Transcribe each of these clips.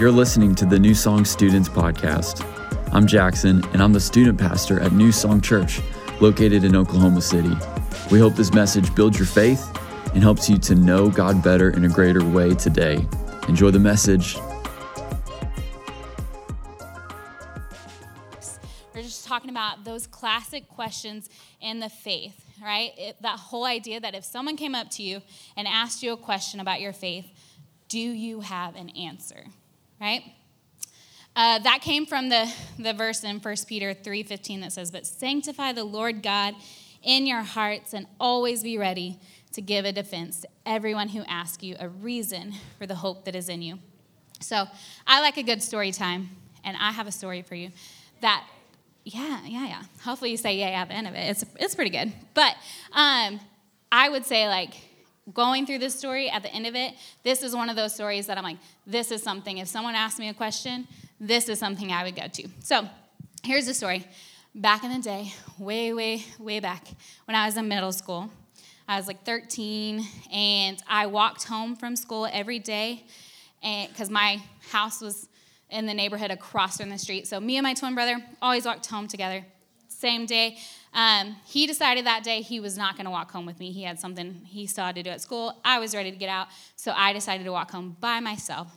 You're listening to the New Song Students Podcast. I'm Jackson, and I'm the student pastor at New Song Church, located in Oklahoma City. We hope this message builds your faith and helps you to know God better in a greater way today. Enjoy the message. We're just talking about those classic questions in the faith, right? That whole idea that if someone came up to you and asked you a question about your faith, do you have an answer, right? That came from the verse in 1 Peter 3:15 that says, "But sanctify the Lord God in your hearts and always be ready to give a defense to everyone who asks you a reason for the hope that is in you." So I like a good story time, and I have a story for you that, yeah. Hopefully you say yeah at the end of it. It's pretty good. But I would say, like, going through this story, at the end of it, this is one of those stories that I'm like, this is something. If someone asked me a question, this is something I would go to. So here's the story. Back in the day, way back, when I was in middle school, I was like 13, and I walked home from school every day because my house was in the neighborhood across from the street. So me and my twin brother always walked home together. Same day. He decided that day he was not going to walk home with me. He had something he still had to do at school. I was ready to get out, so I decided to walk home by myself.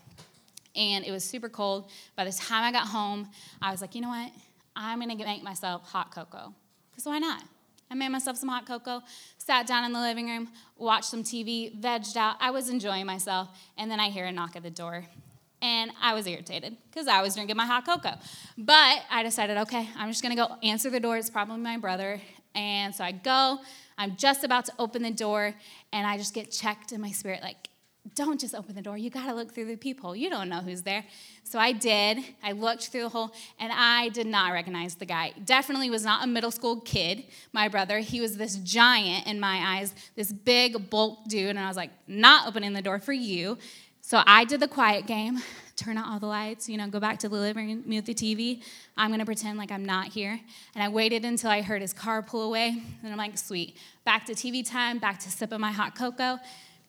And it was super cold. By the time I got home, I was like, you know what? I'm going to make myself hot cocoa, because why not? I made myself some hot cocoa, sat down in the living room, watched some TV, vegged out. I was enjoying myself, and then I hear a knock at the door. And I was irritated because I was drinking my hot cocoa. But I decided, okay, I'm just going to go answer the door. It's probably my brother. And so I go. I'm just about to open the door, and I just get checked in my spirit, like, don't just open the door. You got to look through the peephole. You don't know who's there. So I did. I looked through the hole, and I did not recognize the guy. Definitely was not a middle school kid, my brother. He was this giant in my eyes, this big bulk dude. And I was like, not opening the door for you. So I did the quiet game, turn out all the lights, you know, go back to the living room, mute the TV. I'm going to pretend like I'm not here. And I waited until I heard his car pull away. And I'm like, sweet. Back to TV time, back to sipping my hot cocoa.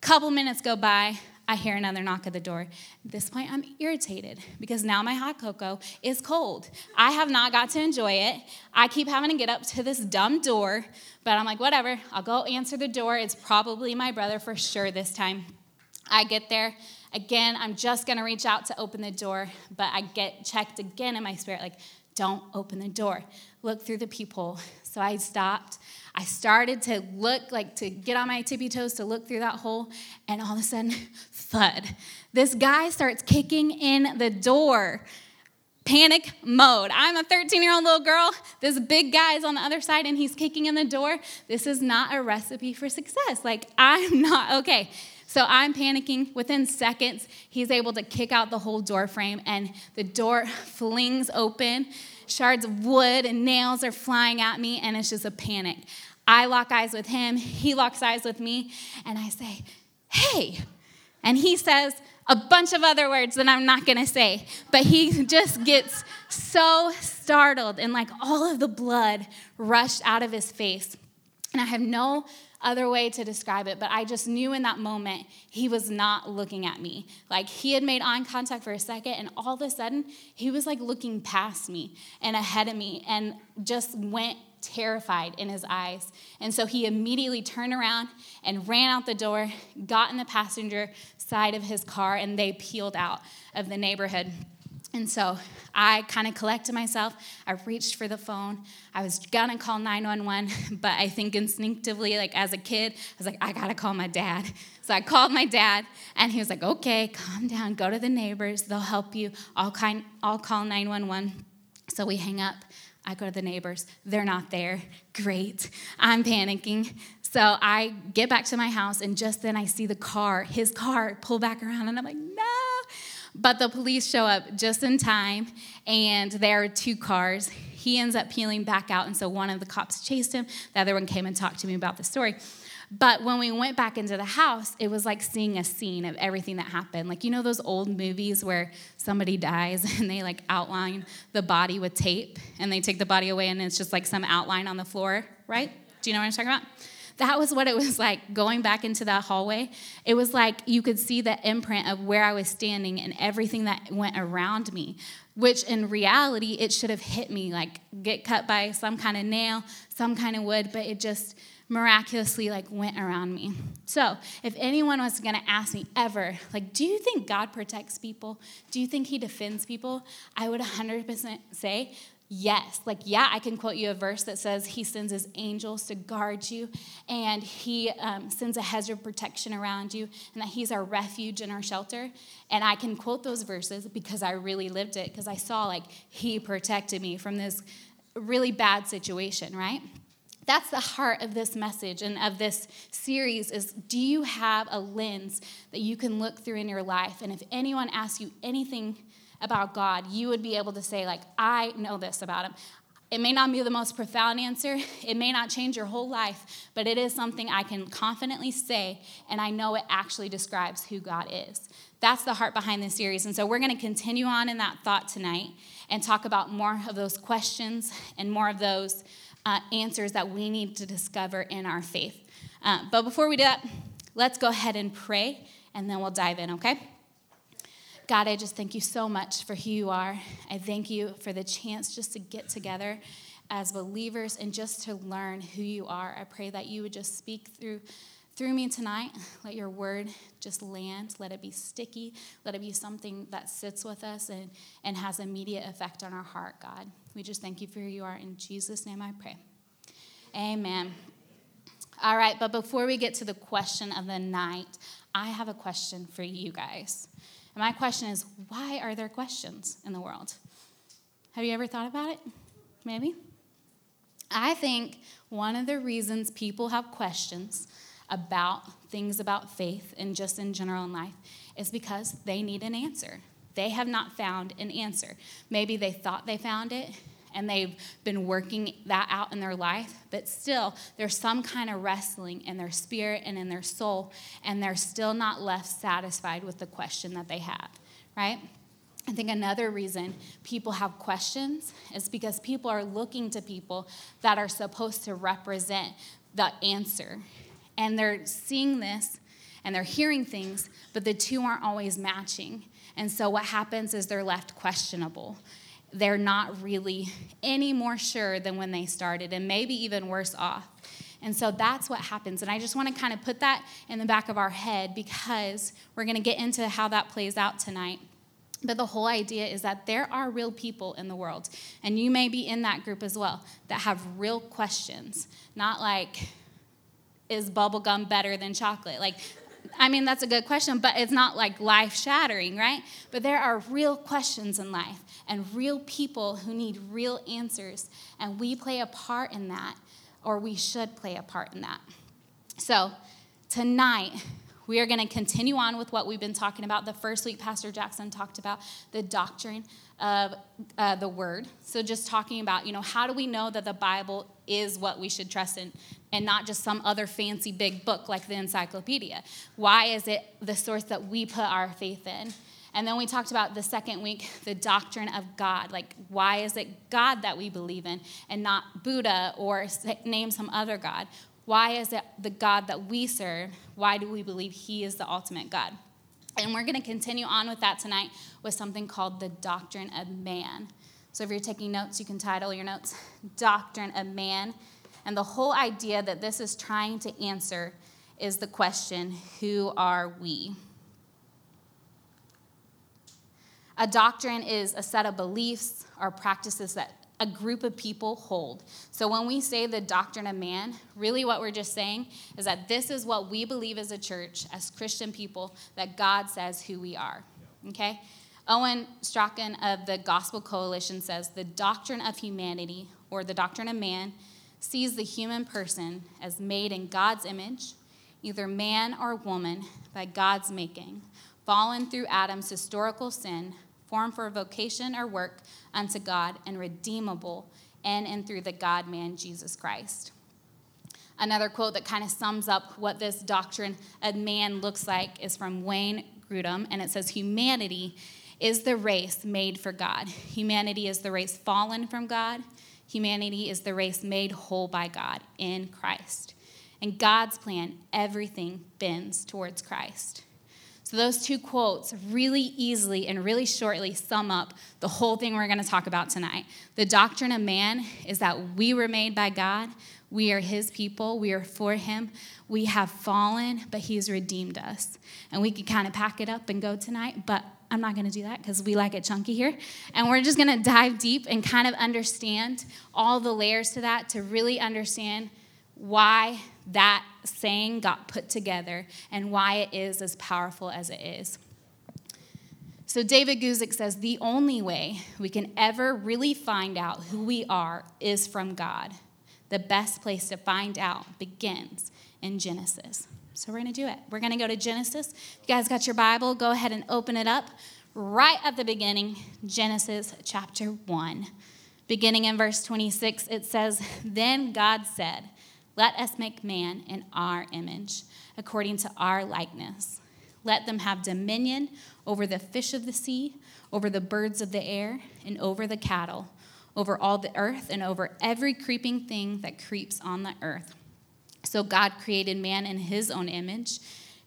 Couple minutes go by. I hear another knock at the door. At this point, I'm irritated because now my hot cocoa is cold. I have not got to enjoy it. I keep having to get up to this dumb door. But I'm like, whatever. I'll go answer the door. It's probably my brother for sure this time. I get there. Again, I'm just going to reach out to open the door, but I get checked again in my spirit, like, don't open the door. Look through the peephole. So I stopped. I started to look, like, to get on my tippy toes to look through that hole, and all of a sudden, thud. This guy starts kicking in the door. Panic mode. I'm a 13-year-old little girl. This big guy is on the other side, and he's kicking in the door. This is not a recipe for success. Like, I'm not okay. So I'm panicking. Within seconds, he's able to kick out the whole door frame, and the door flings open. Shards of wood and nails are flying at me, and it's just a panic. I lock eyes with him. He locks eyes with me, and I say, hey. And he says a bunch of other words that I'm not going to say, but he just gets so startled, and like all of the blood rushed out of his face. And I have no other way to describe it, but I just knew in that moment he was not looking at me. Like, he had made eye contact for a second, and all of a sudden he was like looking past me and ahead of me, and just went terrified in his eyes. And so he immediately turned around and ran out the door, got in the passenger side of his car, and they peeled out of the neighborhood. And so I kind of collected myself. I reached for the phone. I was going to call 911, but I think instinctively, like as a kid, I was like, I got to call my dad. So I called my dad, and he was like, okay, calm down. Go to the neighbors. They'll help you. I'll call 911. So we hang up. I go to the neighbors. They're not there. Great. I'm panicking. So I get back to my house, and just then I see the car, his car, pull back around, and I'm like, no. But the police show up just in time, and there are two cars. He ends up peeling back out, and so one of the cops chased him. The other one came and talked to me about the story. But when we went back into the house, it was like seeing a scene of everything that happened. Like, you know those old movies where somebody dies and they like outline the body with tape, and they take the body away, and it's just like some outline on the floor, right? Do you know what I'm talking about? that was what it was like going back into that hallway. It was like you could see the imprint of where I was standing and everything that went around me, which in reality, it should have hit me, like get cut by some kind of nail, some kind of wood, but it just miraculously like went around me. So if anyone was going to ask me ever, like, do you think God protects people? Do you think he defends people? I would 100% say yes. Like, yeah, I can quote you a verse that says he sends his angels to guard you and he sends a hedge of protection around you and that he's our refuge and our shelter. And I can quote those verses because I really lived it, because I saw like he protected me from this really bad situation, right? That's the heart of this message and of this series is, do you have a lens that you can look through in your life? And if anyone asks you anything about God, you would be able to say, like, I know this about him. It may not be the most profound answer. It may not change your whole life, but it is something I can confidently say, and I know it actually describes who God is. That's the heart behind this series. And so we're going to continue on in that thought tonight and talk about more of those questions and more of those answers that we need to discover in our faith. But before we do that, let's go ahead and pray, and then we'll dive in, okay? God, I just thank you so much for who you are. I thank you for the chance just to get together as believers and just to learn who you are. I pray that you would just speak through me tonight. Let your word just land. Let it be sticky. Let it be something that sits with us and has immediate effect on our heart, God. We just thank you for who you are. In Jesus' name I pray. Amen. All right, but before we get to the question of the night, I have a question for you guys. And my question is, why are there questions in the world? Have you ever thought about it? Maybe. I think one of the reasons people have questions about things about faith and just in general in life is because they need an answer. They have not found an answer. Maybe they thought they found it, and they've been working that out in their life, but still there's some kind of wrestling in their spirit and in their soul, and they're still not left satisfied with the question that they have, right? I think another reason people have questions is because people are looking to people that are supposed to represent the answer, and they're seeing this and they're hearing things, but the two aren't always matching, and so what happens is they're left questionable. They're not really any more sure than when they started, and maybe even worse off. And so that's what happens. And I just want to kind of put that in the back of our head because we're going to get into how that plays out tonight. But the whole idea is that there are real people in the world, and you may be in that group as well, that have real questions, not like, is bubblegum better than chocolate? Like, I mean, that's a good question, but it's not like life-shattering, right? But there are real questions in life and real people who need real answers, and we play a part in that, or we should play a part in that. So tonight, we are going to continue on with what we've been talking about. The first week, Pastor Jackson talked about the doctrine of the Word. So just talking about, you know, how do we know that the Bible is what we should trust in and not just some other fancy big book like the encyclopedia? Why is it the source that we put our faith in? And then we talked about the second week, the doctrine of God. Like, why is it God that we believe in and not Buddha or name some other God? Why is it the God that we serve? Why do we believe he is the ultimate God? And we're going to continue on with that tonight with something called the Doctrine of Man. So if you're taking notes, you can title your notes, Doctrine of Man. And the whole idea that this is trying to answer is the question, who are we? A doctrine is a set of beliefs or practices that a group of people hold. So when we say the doctrine of man, really what we're just saying is that this is what we believe as a church, as Christian people, that God says who we are, okay? Owen Strachan of the Gospel Coalition says, the doctrine of humanity, or the doctrine of man, sees the human person as made in God's image, either man or woman, by God's making, fallen through Adam's historical sin, formed for vocation or work unto God and redeemable in and through the God-man Jesus Christ. Another quote that kind of sums up what this doctrine of man looks like is from Wayne Grudem, and it says, humanity is the race made for God. Humanity is the race fallen from God. Humanity is the race made whole by God in Christ. and God's plan, everything bends towards Christ. So those two quotes really easily and really shortly sum up the whole thing we're going to talk about tonight. The doctrine of man is that we were made by God. We are his people. We are for him. We have fallen, but he's redeemed us. And we could kind of pack it up and go tonight, but I'm not going to do that because we like it chunky here. And we're just going to dive deep and kind of understand all the layers to that to really understand why that saying got put together and why it is as powerful as it is. So David Guzik says, the only way we can ever really find out who we are is from God. The best place to find out begins in Genesis. So we're going to do it. We're going to go to Genesis. If you guys got your Bible, go ahead and open it up. Right at the beginning, Genesis chapter 1. Beginning in verse 26, it says, Then God said, Let us make man in our image, according to our likeness. Let them have dominion over the fish of the sea, over the birds of the air, and over the cattle, over all the earth, and over every creeping thing that creeps on the earth. So God created man in his own image.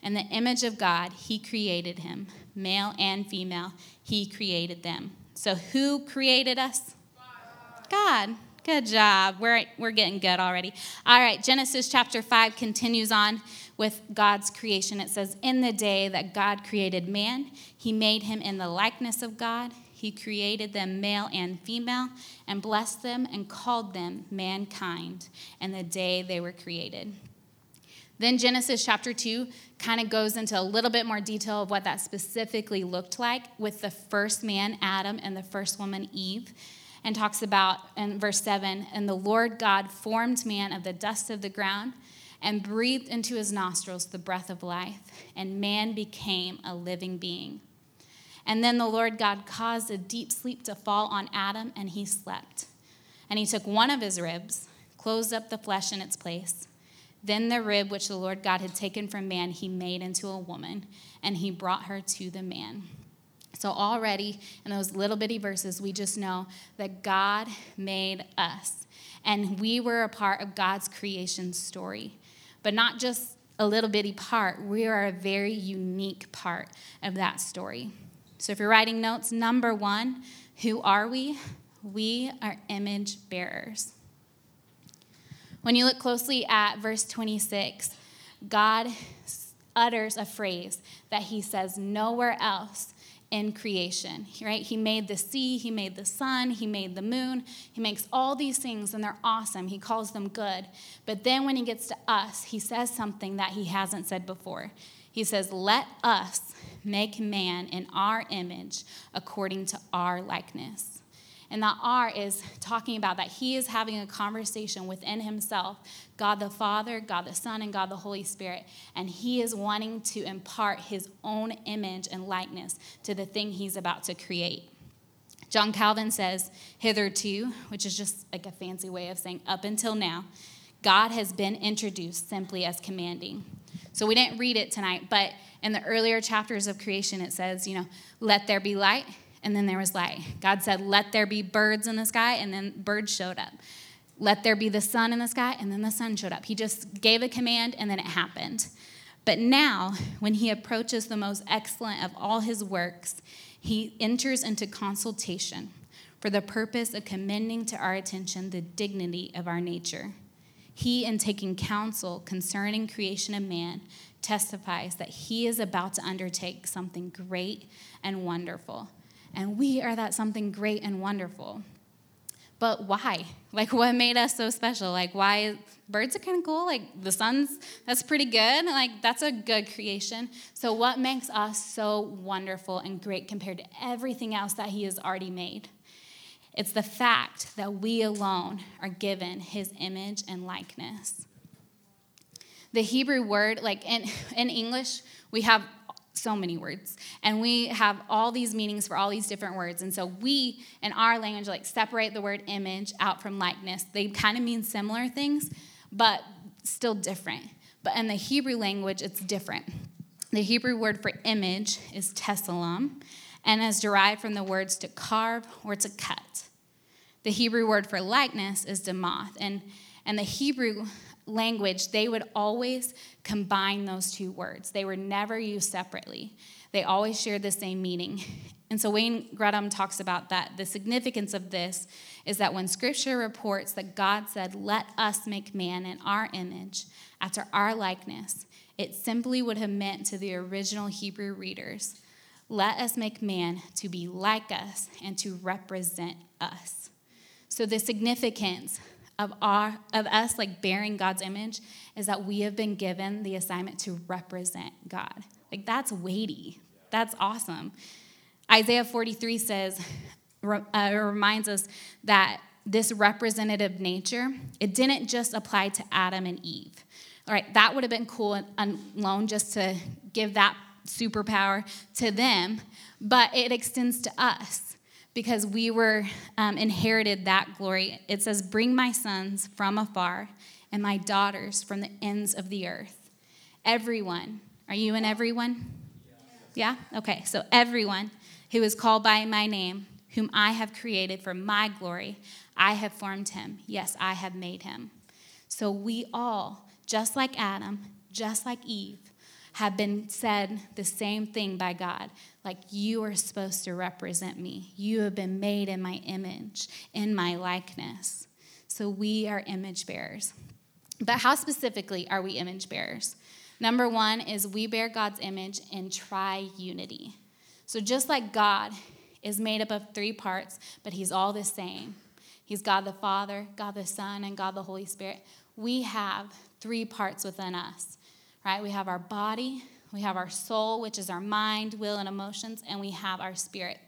In the image of God, he created him. Male and female, he created them. So who created us? God. Good job. We're getting good already. All right, Genesis chapter 5 continues on with God's creation. It says, In the day that God created man, he made him in the likeness of God. He created them male and female and blessed them and called them mankind and the day they were created. Then Genesis chapter 2 kind of goes into a little bit more detail of what that specifically looked like with the first man, Adam, and the first woman, Eve. And talks about, in verse 7, And the Lord God formed man of the dust of the ground and breathed into his nostrils the breath of life, and man became a living being. And then the Lord God caused a deep sleep to fall on Adam, and he slept. And he took one of his ribs, closed up the flesh in its place. Then the rib which the Lord God had taken from man he made into a woman, and he brought her to the man. So already in those little bitty verses, we just know that God made us, and we were a part of God's creation story. But not just a little bitty part, we are a very unique part of that story. So if you're writing notes, number one, who are we? We are image bearers. When you look closely at verse 26, God utters a phrase that he says nowhere else in creation, right? He made the sea, he made the sun, he made the moon. He makes all these things, and they're awesome. He calls them good. But then when he gets to us, he says something that he hasn't said before. He says, let us make man in our image according to our likeness. And that R is talking about that he is having a conversation within himself, God the Father, God the Son, and God the Holy Spirit. And he is wanting to impart his own image and likeness to the thing he's about to create. John Calvin says, hitherto, which is just like a fancy way of saying up until now, God has been introduced simply as commanding. So we didn't read it tonight, but in the earlier chapters of creation, it says, let there be light. And then there was light. God said, let there be birds in the sky, and then birds showed up. Let there be the sun in the sky, and then the sun showed up. He just gave a command, and then it happened. But now, when he approaches the most excellent of all his works, he enters into consultation for the purpose of commending to our attention the dignity of our nature. He, in taking counsel concerning creation of man, testifies that he is about to undertake something great and wonderful. And we are that something great and wonderful. But why? What made us so special? Why? Birds are kind of cool. The sun's, that's pretty good. That's a good creation. So what makes us so wonderful and great compared to everything else that he has already made? It's the fact that we alone are given his image and likeness. The Hebrew word, in English, we have so many words, and we have all these meanings for all these different words, and so we, in our language, separate the word image out from likeness. They kind of mean similar things, but still different. But in the Hebrew language, it's different. The Hebrew word for image is tselem, and is derived from the words to carve or to cut. The Hebrew word for likeness is demoth, and the Hebrew language, they would always combine those two words. They were never used separately. They always shared the same meaning. And so Wayne Grudem talks about that. The significance of this is that when Scripture reports that God said, "Let us make man in our image, after our likeness," it simply would have meant to the original Hebrew readers, "Let us make man to be like us and to represent us." So the significance of us like bearing God's image is that we have been given the assignment to represent God. Like, that's weighty. That's awesome. Isaiah 43 says, reminds us that this representative nature, it didn't just apply to Adam and Eve. All right, that would have been cool alone just to give that superpower to them, but it extends to us because we were inherited that glory. It says, "Bring my sons from afar and my daughters from the ends of the earth." Everyone. Are you in everyone? Yeah? Okay, so everyone who is called by my name, whom I have created for my glory, I have formed him. Yes, I have made him. So we all, just like Adam, just like Eve, have been said the same thing by God. Like, you are supposed to represent me. You have been made in my image, in my likeness. So we are image bearers. But how specifically are we image bearers? Number one is we bear God's image in triunity. So just like God is made up of three parts, but he's all the same. He's God the Father, God the Son, and God the Holy Spirit. We have three parts within us, right? We have our body, we have our soul, which is our mind, will, and emotions, and we have our spirit.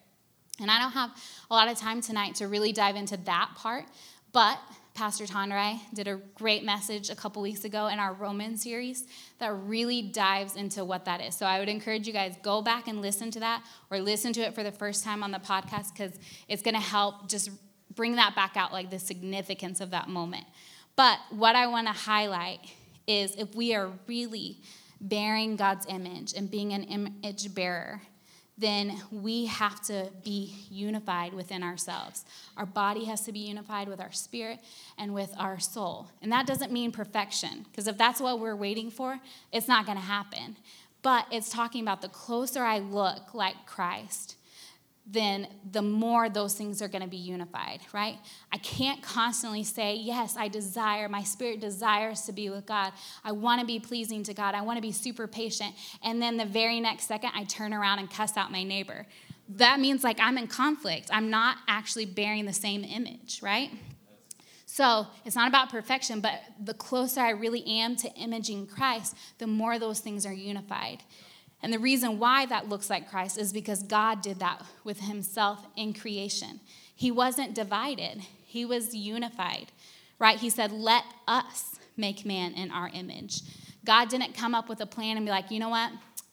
And I don't have a lot of time tonight to really dive into that part, but Pastor Tonrai did a great message a couple weeks ago in our Roman series that really dives into what that is. So I would encourage you guys, go back and listen to that, or listen to it for the first time on the podcast, because it's going to help just bring that back out, like the significance of that moment. But what I want to highlight is if we are really bearing God's image and being an image bearer, then we have to be unified within ourselves. Our body has to be unified with our spirit and with our soul. And that doesn't mean perfection, because if that's what we're waiting for, it's not going to happen. But it's talking about the closer I look like Christ, then the more those things are going to be unified, right? I can't constantly say, yes, my spirit desires to be with God. I want to be pleasing to God. I want to be super patient. And then the very next second, I turn around and cuss out my neighbor. That means, like, I'm in conflict. I'm not actually bearing the same image, right? So it's not about perfection, but the closer I really am to imaging Christ, the more those things are unified. And the reason why that looks like Christ is because God did that with himself in creation. He wasn't divided. He was unified, right? He said, let us make man in our image. God didn't come up with a plan and be like, you know what?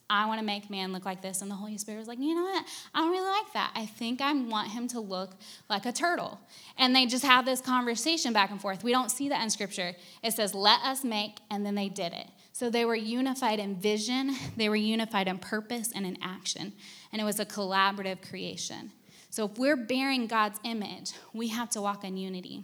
I want to make man look like this. And the Holy Spirit was like, you know what? I don't really like that. I think I want him to look like a turtle. And they just have this conversation back and forth. We don't see that in Scripture. It says, let us make, and then they did it. So they were unified in vision, they were unified in purpose and in action, and it was a collaborative creation. So if we're bearing God's image, we have to walk in unity.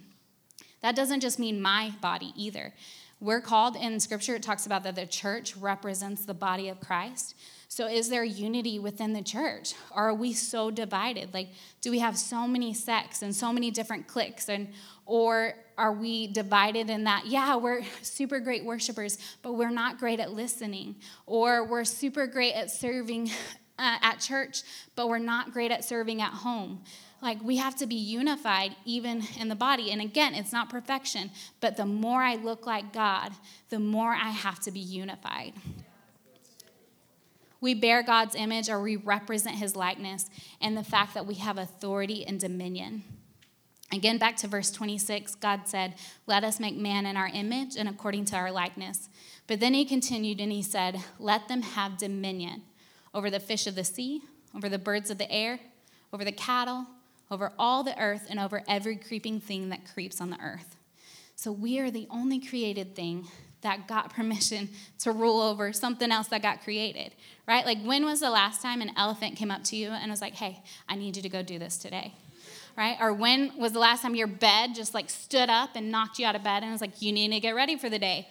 That doesn't just mean my body either. We're called in Scripture, it talks about that the church represents the body of Christ. So is there unity within the church? Or are we so divided? Like, do we have so many sects and so many different cliques? Or are we divided in that, yeah, we're super great worshipers, but we're not great at listening? Or we're super great at serving at church, but we're not great at serving at home? Like, we have to be unified even in the body. And again, it's not perfection, but the more I look like God, the more I have to be unified. We bear God's image, or we represent his likeness, and the fact that we have authority and dominion. Again, back to verse 26, God said, let us make man in our image and according to our likeness. But then he continued and he said, let them have dominion over the fish of the sea, over the birds of the air, over the cattle, over all the earth, and over every creeping thing that creeps on the earth. So we are the only created thing that got permission to rule over something else that got created, right? Like, when was the last time an elephant came up to you and was like, hey, I need you to go do this today, right? Or when was the last time your bed just like stood up and knocked you out of bed and was like, you need to get ready for the day?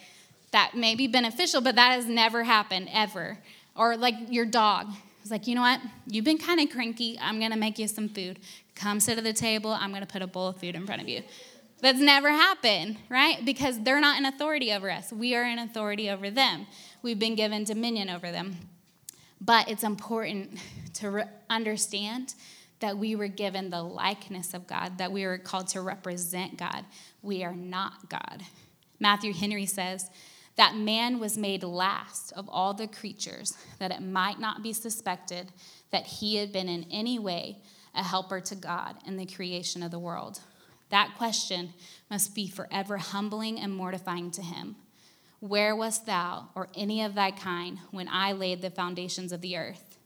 That may be beneficial, but that has never happened ever. Or like your dog. It's like, you know what? You've been kind of cranky. I'm going to make you some food. Come sit at the table. I'm going to put a bowl of food in front of you. That's never happened, right? Because they're not in authority over us. We are in authority over them. We've been given dominion over them. But it's important to understand that we were given the likeness of God, that we were called to represent God. We are not God. Matthew Henry says that man was made last of all the creatures, that it might not be suspected that he had been in any way a helper to God in the creation of the world. That question must be forever humbling and mortifying to him. Where wast thou, or any of thy kind, when I laid the foundations of the earth?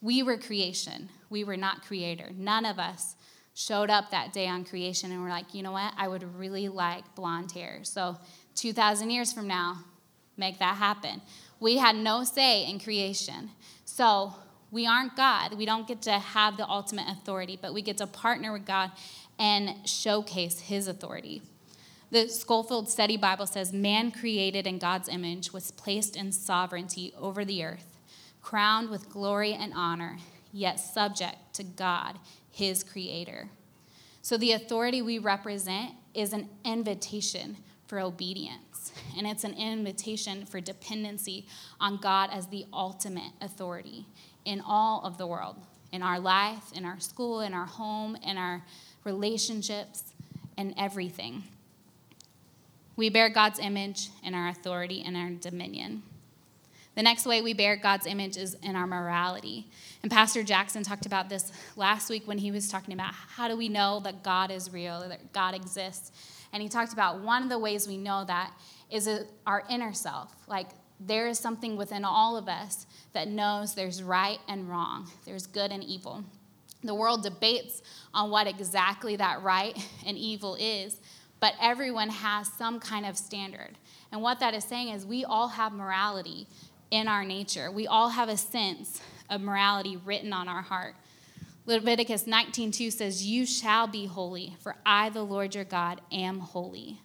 We were creation. We were not creator. None of us showed up that day on creation and were like, you know what? I would really like blonde hair. So 2,000 years from now, make that happen. We had no say in creation. So we aren't God. We don't get to have the ultimate authority, but we get to partner with God and showcase his authority. The Scofield Study Bible says, man created in God's image was placed in sovereignty over the earth, crowned with glory and honor, yet subject to God, his creator. So the authority we represent is an invitation for obedience, and it's an invitation for dependency on God as the ultimate authority in all of the world, in our life, in our school, in our home, in our relationships, and everything. We bear God's image in our authority and our dominion. The next way we bear God's image is in our morality. And Pastor Jackson talked about this last week when he was talking about how do we know that God is real, that God exists. And he talked about one of the ways we know that is our inner self. Like, there is something within all of us that knows there's right and wrong, there's good and evil. The world debates on what exactly that right and evil is, but everyone has some kind of standard. And what that is saying is we all have morality in our nature. We all have a sense of morality written on our heart. Leviticus 19:2 says, you shall be holy, for I, the Lord your God, am holy.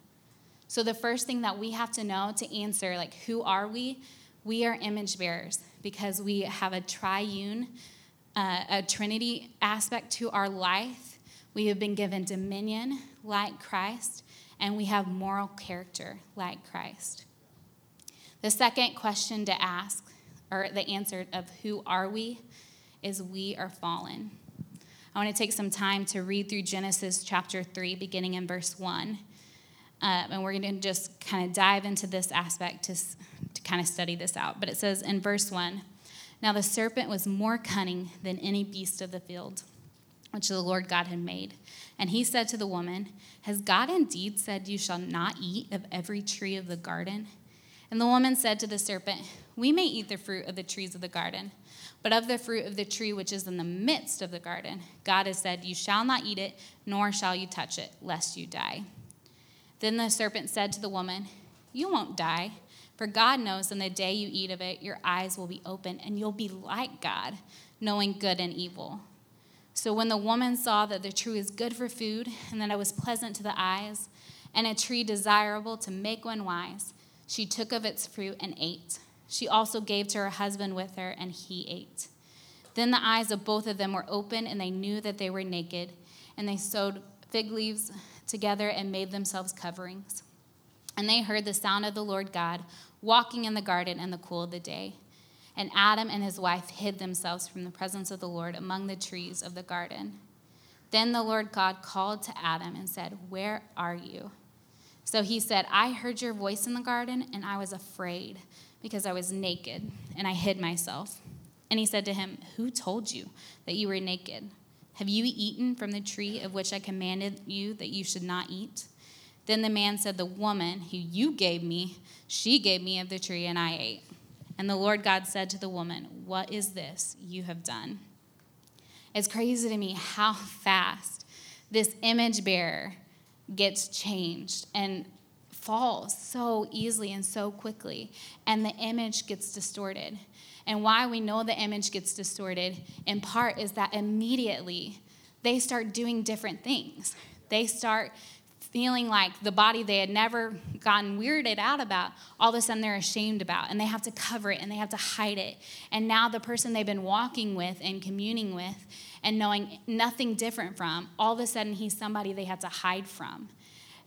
So the first thing that we have to know to answer, like, who are we? We are image bearers because we have a triune, a Trinity aspect to our life. We have been given dominion like Christ, and we have moral character like Christ. The second question to ask, or the answer of who are we, is we are fallen. I want to take some time to read through Genesis chapter 3, beginning in verse 1. And we're going to just kind of dive into this aspect to kind of study this out. But it says in verse 1, now the serpent was more cunning than any beast of the field, which the Lord God had made. And he said to the woman, has God indeed said you shall not eat of every tree of the garden? And the woman said to the serpent, we may eat the fruit of the trees of the garden, but of the fruit of the tree which is in the midst of the garden, God has said, you shall not eat it, nor shall you touch it, lest you die. Then the serpent said to the woman, you won't die, for God knows on the day you eat of it, your eyes will be open, and you'll be like God, knowing good and evil. So when the woman saw that the tree is good for food, and that it was pleasant to the eyes, and a tree desirable to make one wise, she took of its fruit and ate. She also gave to her husband with her, and he ate. Then the eyes of both of them were open, and they knew that they were naked, and they sewed fig leaves together and made themselves coverings. And they heard the sound of the Lord God walking in the garden in the cool of the day. And Adam and his wife hid themselves from the presence of the Lord among the trees of the garden. Then the Lord God called to Adam and said, where are you? So he said, I heard your voice in the garden, and I was afraid because I was naked, and I hid myself. And he said to him, who told you that you were naked? Have you eaten from the tree of which I commanded you that you should not eat? Then the man said, the woman who you gave me, she gave me of the tree, and I ate. And the Lord God said to the woman, what is this you have done? It's crazy to me how fast this image bearer gets changed and falls so easily and so quickly, and the image gets distorted. And why we know the image gets distorted in part is that immediately they start doing different things. They start feeling like the body they had never gotten weirded out about, all of a sudden they're ashamed about, and they have to cover it, and they have to hide it. And now the person they've been walking with and communing with and knowing nothing different from, all of a sudden he's somebody they have to hide from.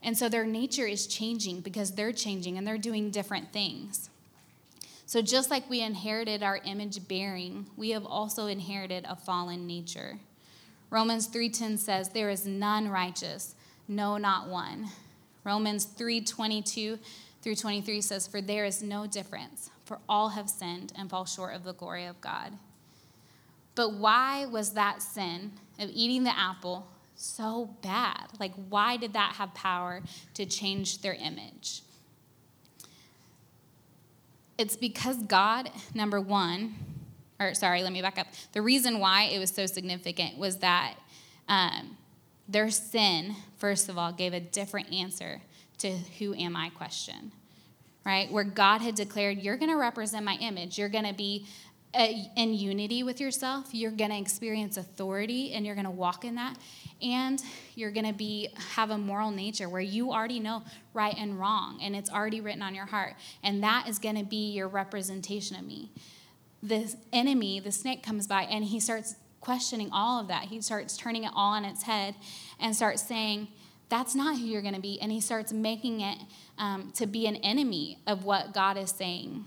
And so their nature is changing because they're changing and they're doing different things. So just like we inherited our image bearing, we have also inherited a fallen nature. Romans 3:10 says, there is none righteous, no, not one. Romans 3:22 through 23 says, for there is no difference, for all have sinned and fall short of the glory of God. But why was that sin of eating the apple so bad? Like, why did that have power to change their image? It's because God, The reason why it was so significant was that their sin, first of all, gave a different answer to who am I question, right? Where God had declared, you're going to represent my image. You're going to be in unity with yourself. You're going to experience authority, and you're going to walk in that. And you're going to have a moral nature where you already know right and wrong, and it's already written on your heart. And that is going to be your representation of me. The enemy, the snake, comes by, and he starts questioning all of that. He starts turning it all on its head and starts saying, that's not who you're going to be. And he starts making it to be an enemy of what God is saying.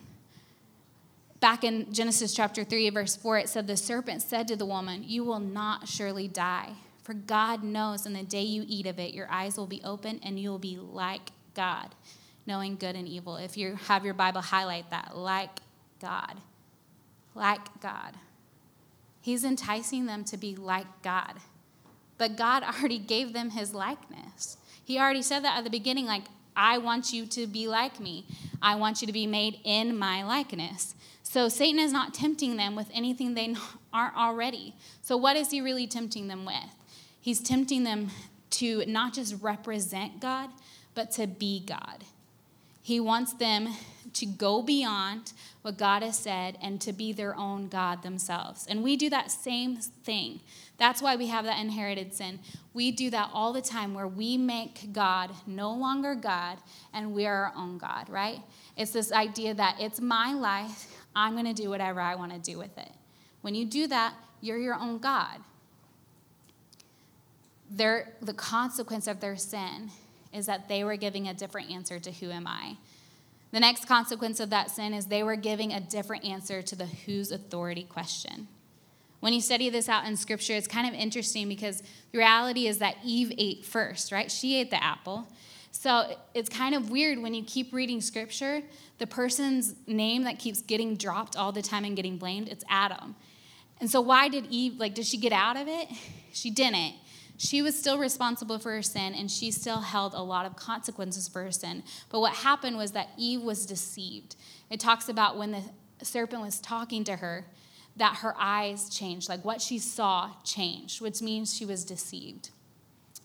Back in Genesis chapter 3, verse 4, it said, the serpent said to the woman, you will not surely die, for God knows in the day you eat of it, your eyes will be open and you will be like God, knowing good and evil. If you have your Bible, highlight that, like God. Like God. He's enticing them to be like God. But God already gave them his likeness. He already said that at the beginning, like, I want you to be like me. I want you to be made in my likeness. So Satan is not tempting them with anything they aren't already. So what is he really tempting them with? He's tempting them to not just represent God, but to be God. He wants them to go beyond what God has said and to be their own God themselves. And we do that same thing. That's why we have that inherited sin. We do that all the time where we make God no longer God and we are our own God, right? It's this idea that it's my life. I'm going to do whatever I want to do with it. When you do that, you're your own God. The consequence of their sin is that they were giving a different answer to who am I. The next consequence of that sin is they were giving a different answer to the whose authority question. When you study this out in Scripture, it's kind of interesting because the reality is that Eve ate first, right? She ate the apple. So it's kind of weird when you keep reading Scripture, the person's name that keeps getting dropped all the time and getting blamed, it's Adam. And so why did Eve, did she get out of it? She didn't. She was still responsible for her sin, and she still held a lot of consequences for her sin. But what happened was that Eve was deceived. It talks about when the serpent was talking to her, that her eyes changed, what she saw changed, which means she was deceived.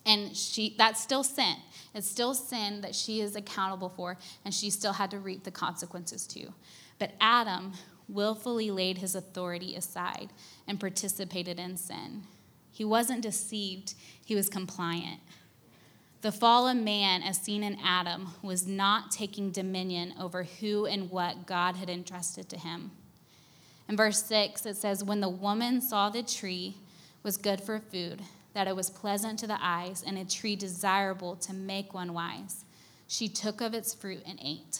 And that's still sin. It's still sin that she is accountable for, and she still had to reap the consequences too. But Adam willfully laid his authority aside and participated in sin. He wasn't deceived. He was compliant. The fallen man, as seen in Adam, was not taking dominion over who and what God had entrusted to him. In verse 6, it says, when the woman saw the tree was good for food, that it was pleasant to the eyes, and a tree desirable to make one wise, she took of its fruit and ate.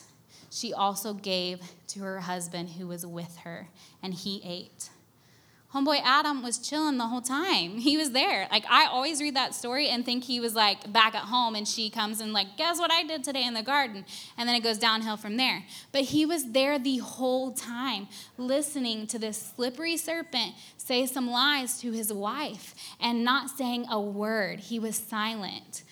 She also gave to her husband who was with her, and he ate. Homeboy Adam was chilling the whole time. He was there. I always read that story and think he was, back at home, and she comes and, guess what I did today in the garden? And then it goes downhill from there. But he was there the whole time, listening to this slippery serpent say some lies to his wife and not saying a word. He was silent.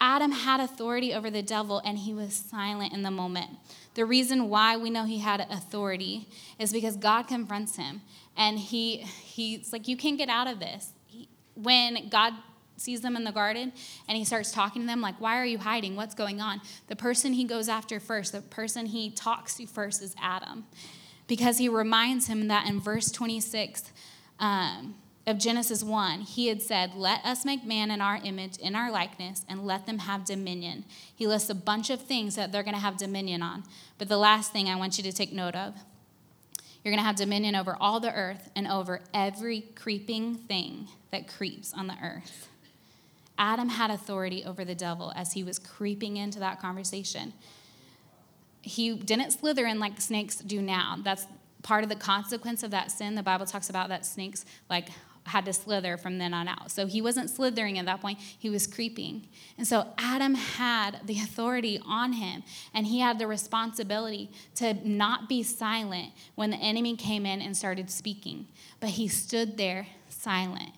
Adam had authority over the devil, and he was silent in the moment. The reason why we know he had authority is because God confronts him, and he's like, you can't get out of this. When God sees them in the garden, and he starts talking to them, why are you hiding? What's going on? The person he goes after first, the person he talks to first is Adam, because he reminds him that in verse 26, of Genesis 1, he had said, let us make man in our image, in our likeness, and let them have dominion. He lists a bunch of things that they're going to have dominion on. But the last thing I want you to take note of, you're going to have dominion over all the earth and over every creeping thing that creeps on the earth. Adam had authority over the devil as he was creeping into that conversation. He didn't slither in like snakes do now. That's part of the consequence of that sin. The Bible talks about that snakes like had to slither from then on out. So he wasn't slithering at that point. He was creeping. And so Adam had the authority on him, and he had the responsibility to not be silent when the enemy came in and started speaking. But he stood there silent.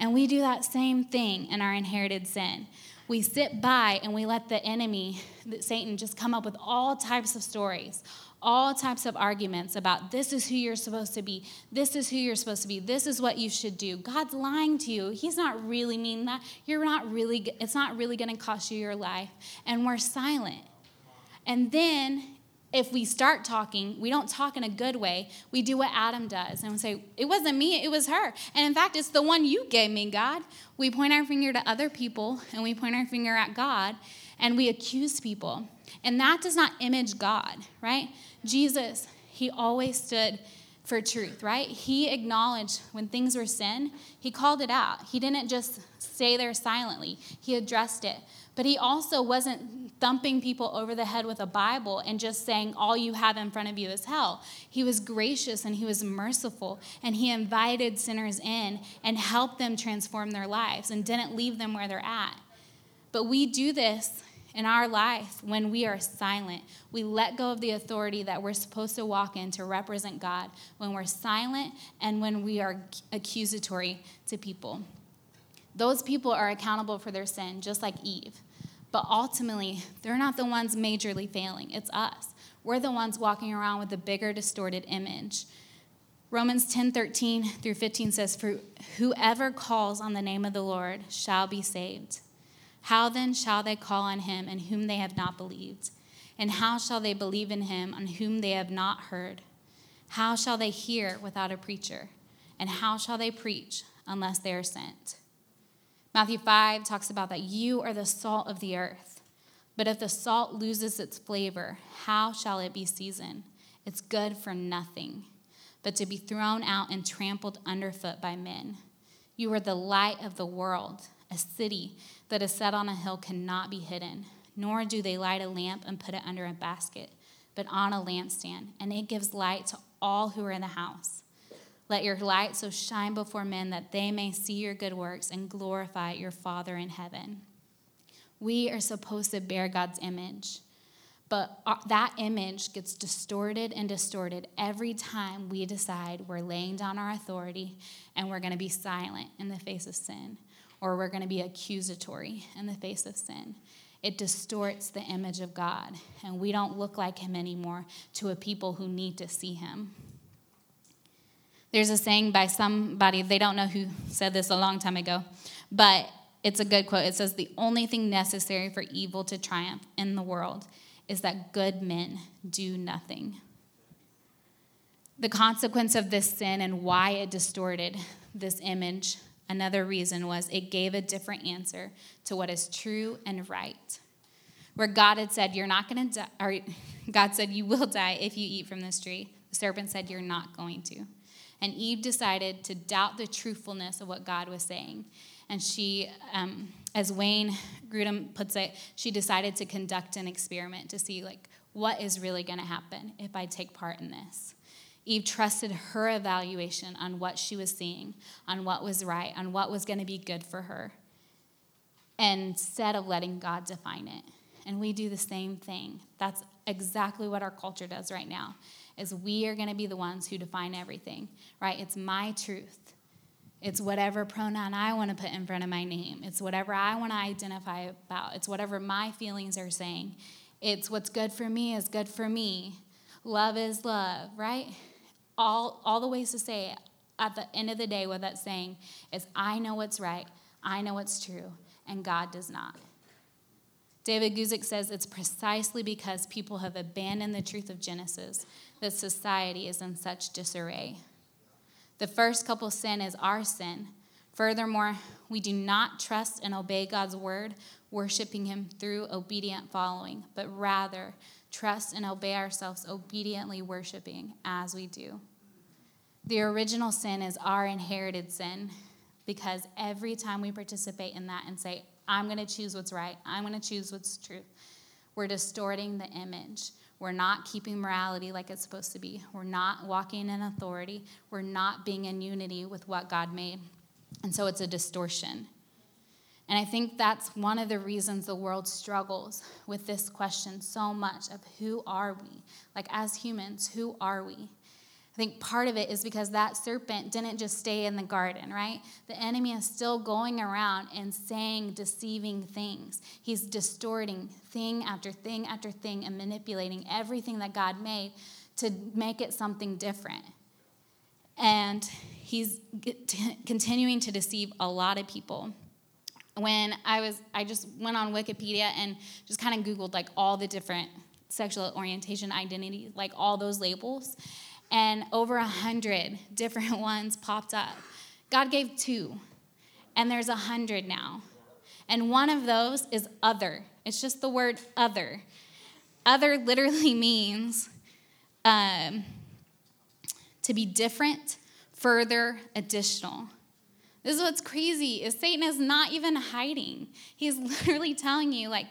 And we do that same thing in our inherited sin. We sit by and we let the enemy, Satan, just come up with all types of stories, all types of arguments about this is who you're supposed to be, this is who you're supposed to be, this is what you should do. God's lying to you. He's not really mean that. It's not really going to cost you your life. And we're silent. And then if we start talking, we don't talk in a good way. We do what Adam does and we say, it wasn't me, it was her. And in fact, it's the one you gave me, God. We point our finger to other people and we point our finger at God and we accuse people. And that does not image God, right? Jesus, he always stood for truth, right? He acknowledged when things were sin, he called it out. He didn't just stay there silently. He addressed it. But he also wasn't thumping people over the head with a Bible and just saying all you have in front of you is hell. He was gracious and he was merciful, and he invited sinners in and helped them transform their lives and didn't leave them where they're at. But we do this in our life when we are silent. We let go of the authority that we're supposed to walk in to represent God when we're silent and when we are accusatory to people. Those people are accountable for their sin, just like Eve. But ultimately, they're not the ones majorly failing. It's us. We're the ones walking around with a bigger, distorted image. Romans 10:13 through 15 says, "For whoever calls on the name of the Lord shall be saved. How then shall they call on him in whom they have not believed? And how shall they believe in him on whom they have not heard? How shall they hear without a preacher? And how shall they preach unless they are sent?" Matthew 5 talks about that you are the salt of the earth. But if the salt loses its flavor, how shall it be seasoned? It's good for nothing, but to be thrown out and trampled underfoot by men. You are the light of the world. A city that is set on a hill cannot be hidden, nor do they light a lamp and put it under a basket, but on a lampstand, and it gives light to all who are in the house. Let your light so shine before men that they may see your good works and glorify your Father in heaven. We are supposed to bear God's image, but that image gets distorted and distorted every time we decide we're laying down our authority and we're going to be silent in the face of sin, or we're going to be accusatory in the face of sin. It distorts the image of God, and we don't look like him anymore to a people who need to see him. There's a saying by somebody, they don't know who said this a long time ago, but it's a good quote. It says, "The only thing necessary for evil to triumph in the world is that good men do nothing." The consequence of this sin and why it distorted this image, another reason was it gave a different answer to what is true and right. Where God had said, you're not going to die, or God said, you will die if you eat from this tree, the serpent said, you're not going to. And Eve decided to doubt the truthfulness of what God was saying. And she, as Wayne Grudem puts it, she decided to conduct an experiment to see, what is really going to happen if I take part in this. Eve trusted her evaluation on what she was seeing, on what was right, on what was going to be good for her, instead of letting God define it. And we do the same thing. That's exactly what our culture does right now, is we are going to be the ones who define everything, right? It's my truth. It's whatever pronoun I want to put in front of my name. It's whatever I want to identify about. It's whatever my feelings are saying. It's what's good for me is good for me. Love is love, right? All the ways to say it. At the end of the day, what that's saying is I know what's right, I know what's true, and God does not. David Guzik says it's precisely because people have abandoned the truth of Genesis that society is in such disarray. The first couple sin is our sin. Furthermore, we do not trust and obey God's word, worshiping him through obedient following, but rather trust and obey ourselves, obediently worshiping as we do. The original sin is our inherited sin, because every time we participate in that and say, I'm going to choose what's right, I'm going to choose what's true, we're distorting the image. We're not keeping morality like it's supposed to be. We're not walking in authority. We're not being in unity with what God made. And so it's a distortion. And I think that's one of the reasons the world struggles with this question so much of who are we? Like, as humans, who are we? I think part of it is because that serpent didn't just stay in the garden, right? The enemy is still going around and saying deceiving things. He's distorting thing after thing after thing and manipulating everything that God made to make it something different. And he's continuing to deceive a lot of people. When I just went on Wikipedia and just kind of Googled like all the different sexual orientation identities, like all those labels, and over 100 different ones popped up. God gave 2, and there's 100 now. And one of those is other. It's just the word other. Other literally means to be different, further, additional. This is what's crazy, is Satan is not even hiding. He's literally telling you, like,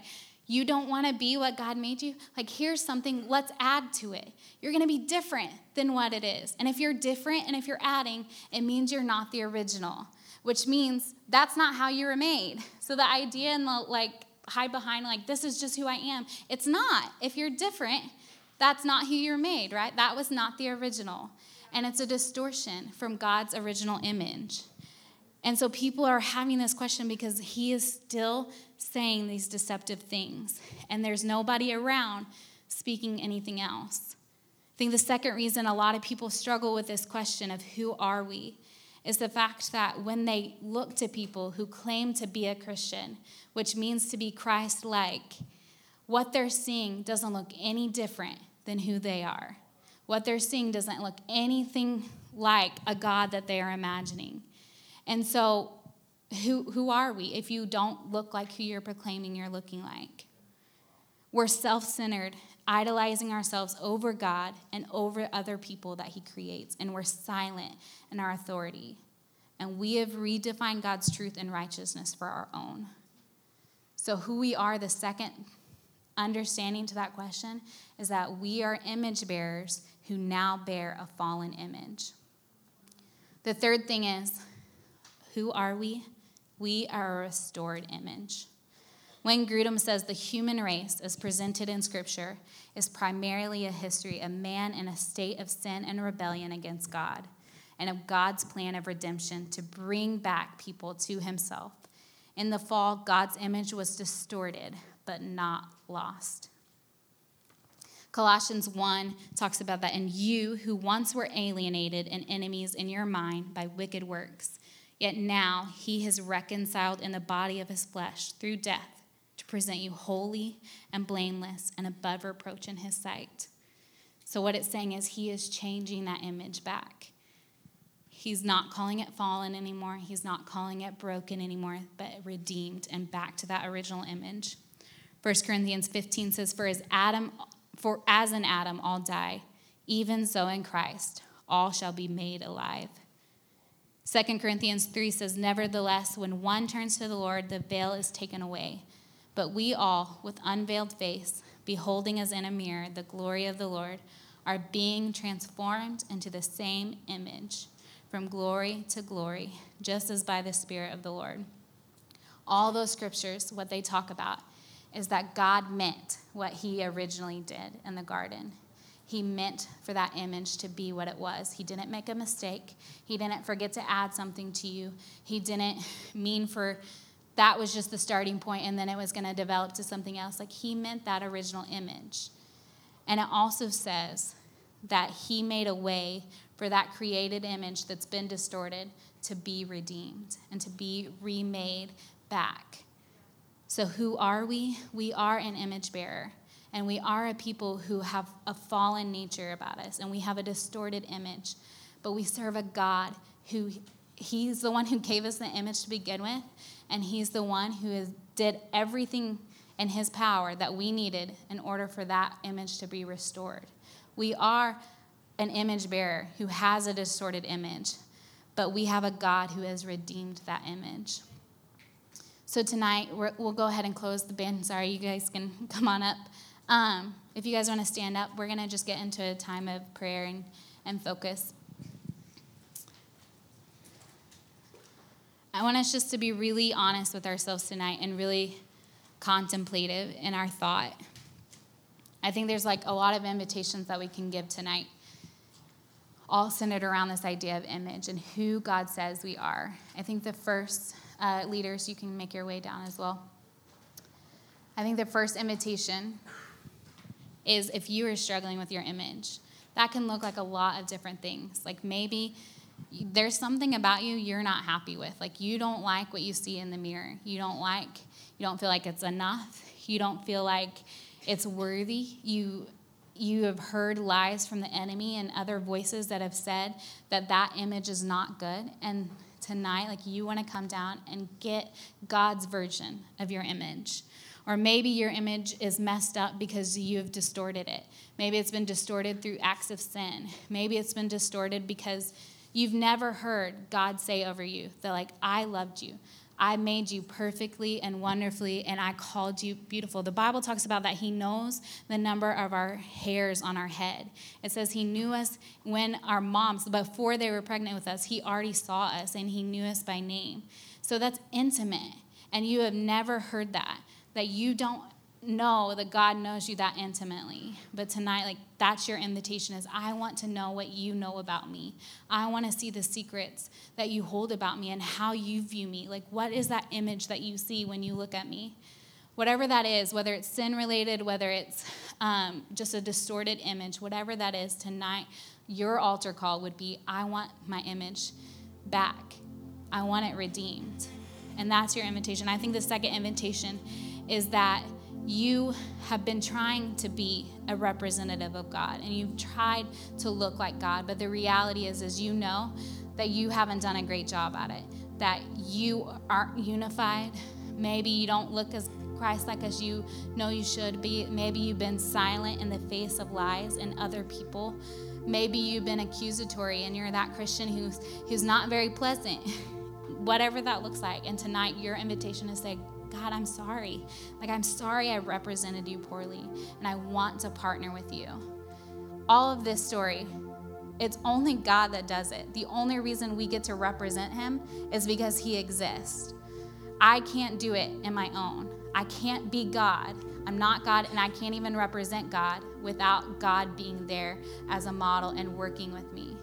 you don't want to be what God made you? Like, here's something, let's add to it. You're going to be different than what it is. And if you're different and if you're adding, it means you're not the original, which means that's not how you were made. So the idea and the, like, hide behind, like, this is just who I am, it's not. If you're different, that's not who you're made, right? That was not the original. And it's a distortion from God's original image. And so people are having this question because he is still saying these deceptive things, and there's nobody around speaking anything else. I think the second reason a lot of people struggle with this question of who are we is the fact that when they look to people who claim to be a Christian, which means to be Christ-like, what they're seeing doesn't look any different than who they are. What they're seeing doesn't look anything like a God that they are imagining. And so who are we if you don't look like who you're proclaiming you're looking like? We're self-centered, idolizing ourselves over God and over other people that he creates, and we're silent in our authority. And we have redefined God's truth and righteousness for our own. So who we are, the second understanding to that question, is that we are image bearers who now bear a fallen image. The third thing is, who are we? We are a restored image. Wayne Grudem says the human race, as presented in Scripture, is primarily a history of man in a state of sin and rebellion against God, and of God's plan of redemption to bring back people to himself. In the fall, God's image was distorted, but not lost. Colossians 1 talks about that. And you who once were alienated and enemies in your mind by wicked works, yet now he has reconciled in the body of his flesh through death to present you holy and blameless and above reproach in his sight. So what it's saying is he is changing that image back. He's not calling it fallen anymore. He's not calling it broken anymore, but redeemed and back to that original image. 1 Corinthians 15 says, For as in Adam all die, even so in Christ all shall be made alive. 2 Corinthians 3 says, nevertheless, when one turns to the Lord, the veil is taken away. But we all, with unveiled face, beholding as in a mirror the glory of the Lord, are being transformed into the same image, from glory to glory, just as by the Spirit of the Lord. All those scriptures, what they talk about is that God meant what he originally did in the garden. He meant for that image to be what it was. He didn't make a mistake. He didn't forget to add something to you. He didn't mean for that was just the starting point and then it was going to develop to something else. Like, he meant that original image. And it also says that he made a way for that created image that's been distorted to be redeemed and to be remade back. So who are we? We are an image bearer. And we are a people who have a fallen nature about us, and we have a distorted image. but we serve a God who He's the one who gave us the image to begin with, and He's the one who did everything in His power that we needed in order for that image to be restored. We are an image bearer who has a distorted image, but we have a God who has redeemed that image. So tonight, we'll go ahead and close the band. Sorry, you guys can come on up. If you guys want to stand up, we're going to just get into a time of prayer and focus. I want us just to be really honest with ourselves tonight and really contemplative in our thought. I think there's like a lot of invitations that we can give tonight, all centered around this idea of image and who God says we are. I think the first, leaders, you can make your way down as well. I think the first invitation is if you are struggling with your image. That can look like a lot of different things. Like maybe there's something about you you're not happy with. Like you don't like what you see in the mirror. You don't feel like it's enough. You don't feel like it's worthy. You have heard lies from the enemy and other voices that have said that that image is not good. And tonight, like you want to come down and get God's version of your image. Or maybe your image is messed up because you have distorted it. Maybe it's been distorted through acts of sin. Maybe it's been distorted because you've never heard God say over you that, like, I loved you. I made you perfectly and wonderfully, and I called you beautiful. The Bible talks about that He knows the number of our hairs on our head. It says He knew us when our moms, before they were pregnant with us, He already saw us, and He knew us by name. So that's intimate, and you have never heard that you don't know that God knows you that intimately. But tonight, like, that's your invitation is, I want to know what you know about me. I want to see the secrets that you hold about me and how you view me. Like, what is that image that you see when you look at me? Whatever that is, whether it's sin-related, whether it's just a distorted image, whatever that is, tonight, your altar call would be, I want my image back. I want it redeemed. And that's your invitation. I think the second invitation is that you have been trying to be a representative of God, and you've tried to look like God, but the reality is you know that you haven't done a great job at it, that you aren't unified. Maybe you don't look as Christ-like as you know you should be. Maybe you've been silent in the face of lies and other people. Maybe you've been accusatory, and you're that Christian who's not very pleasant, whatever that looks like. And tonight, your invitation is to say, God, I'm sorry. Like, I'm sorry I represented you poorly, and I want to partner with you. All of this story, it's only God that does it. The only reason we get to represent Him is because He exists. I can't do it in my own. I can't be God. I'm not God, and I can't even represent God without God being there as a model and working with me.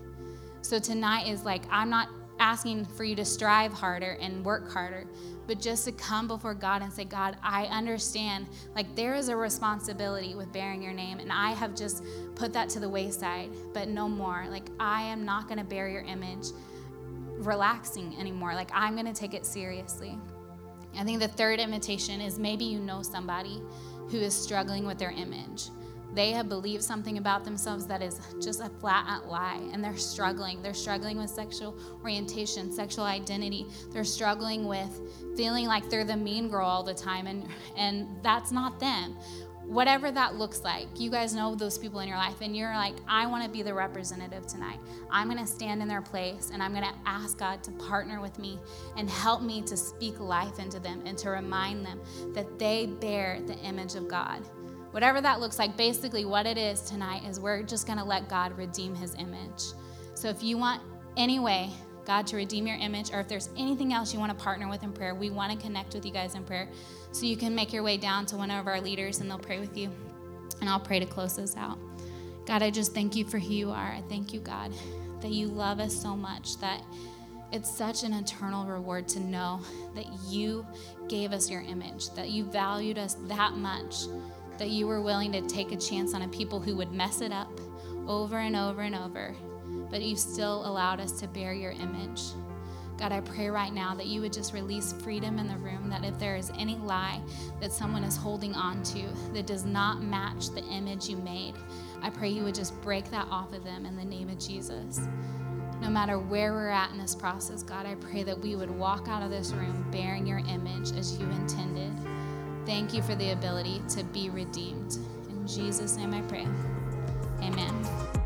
So tonight is like, I'm not asking for you to strive harder and work harder, but just to come before God and say, God, I understand, like, there is a responsibility with bearing your name, and I have just put that to the wayside, but no more. Like, I am not going to bear your image relaxing anymore. Like, I'm going to take it seriously. I think the third invitation is maybe you know somebody who is struggling with their image. They have believed something about themselves that is just a flat-out lie, and they're struggling. They're struggling with sexual orientation, sexual identity. They're struggling with feeling like they're the mean girl all the time, and that's not them. Whatever that looks like, you guys know those people in your life, and you're like, I want to be the representative tonight. I'm going to stand in their place, and I'm going to ask God to partner with me and help me to speak life into them and to remind them that they bear the image of God. Whatever that looks like, basically what it is tonight is we're just going to let God redeem His image. So if you want any way God to redeem your image, or if there's anything else you want to partner with in prayer, we want to connect with you guys in prayer. So you can make your way down to one of our leaders, and they'll pray with you. And I'll pray to close this out. God, I just thank You for who You are. I thank You, God, that You love us so much, that it's such an eternal reward to know that You gave us Your image, that You valued us that much, that You were willing to take a chance on a people who would mess it up over and over and over, but You still allowed us to bear Your image. God, I pray right now that You would just release freedom in the room, that if there is any lie that someone is holding on to that does not match the image You made, I pray You would just break that off of them in the name of Jesus. No matter where we're at in this process, God, I pray that we would walk out of this room bearing your image as you intended. Thank you for the ability to be redeemed. In Jesus' name I pray. Amen.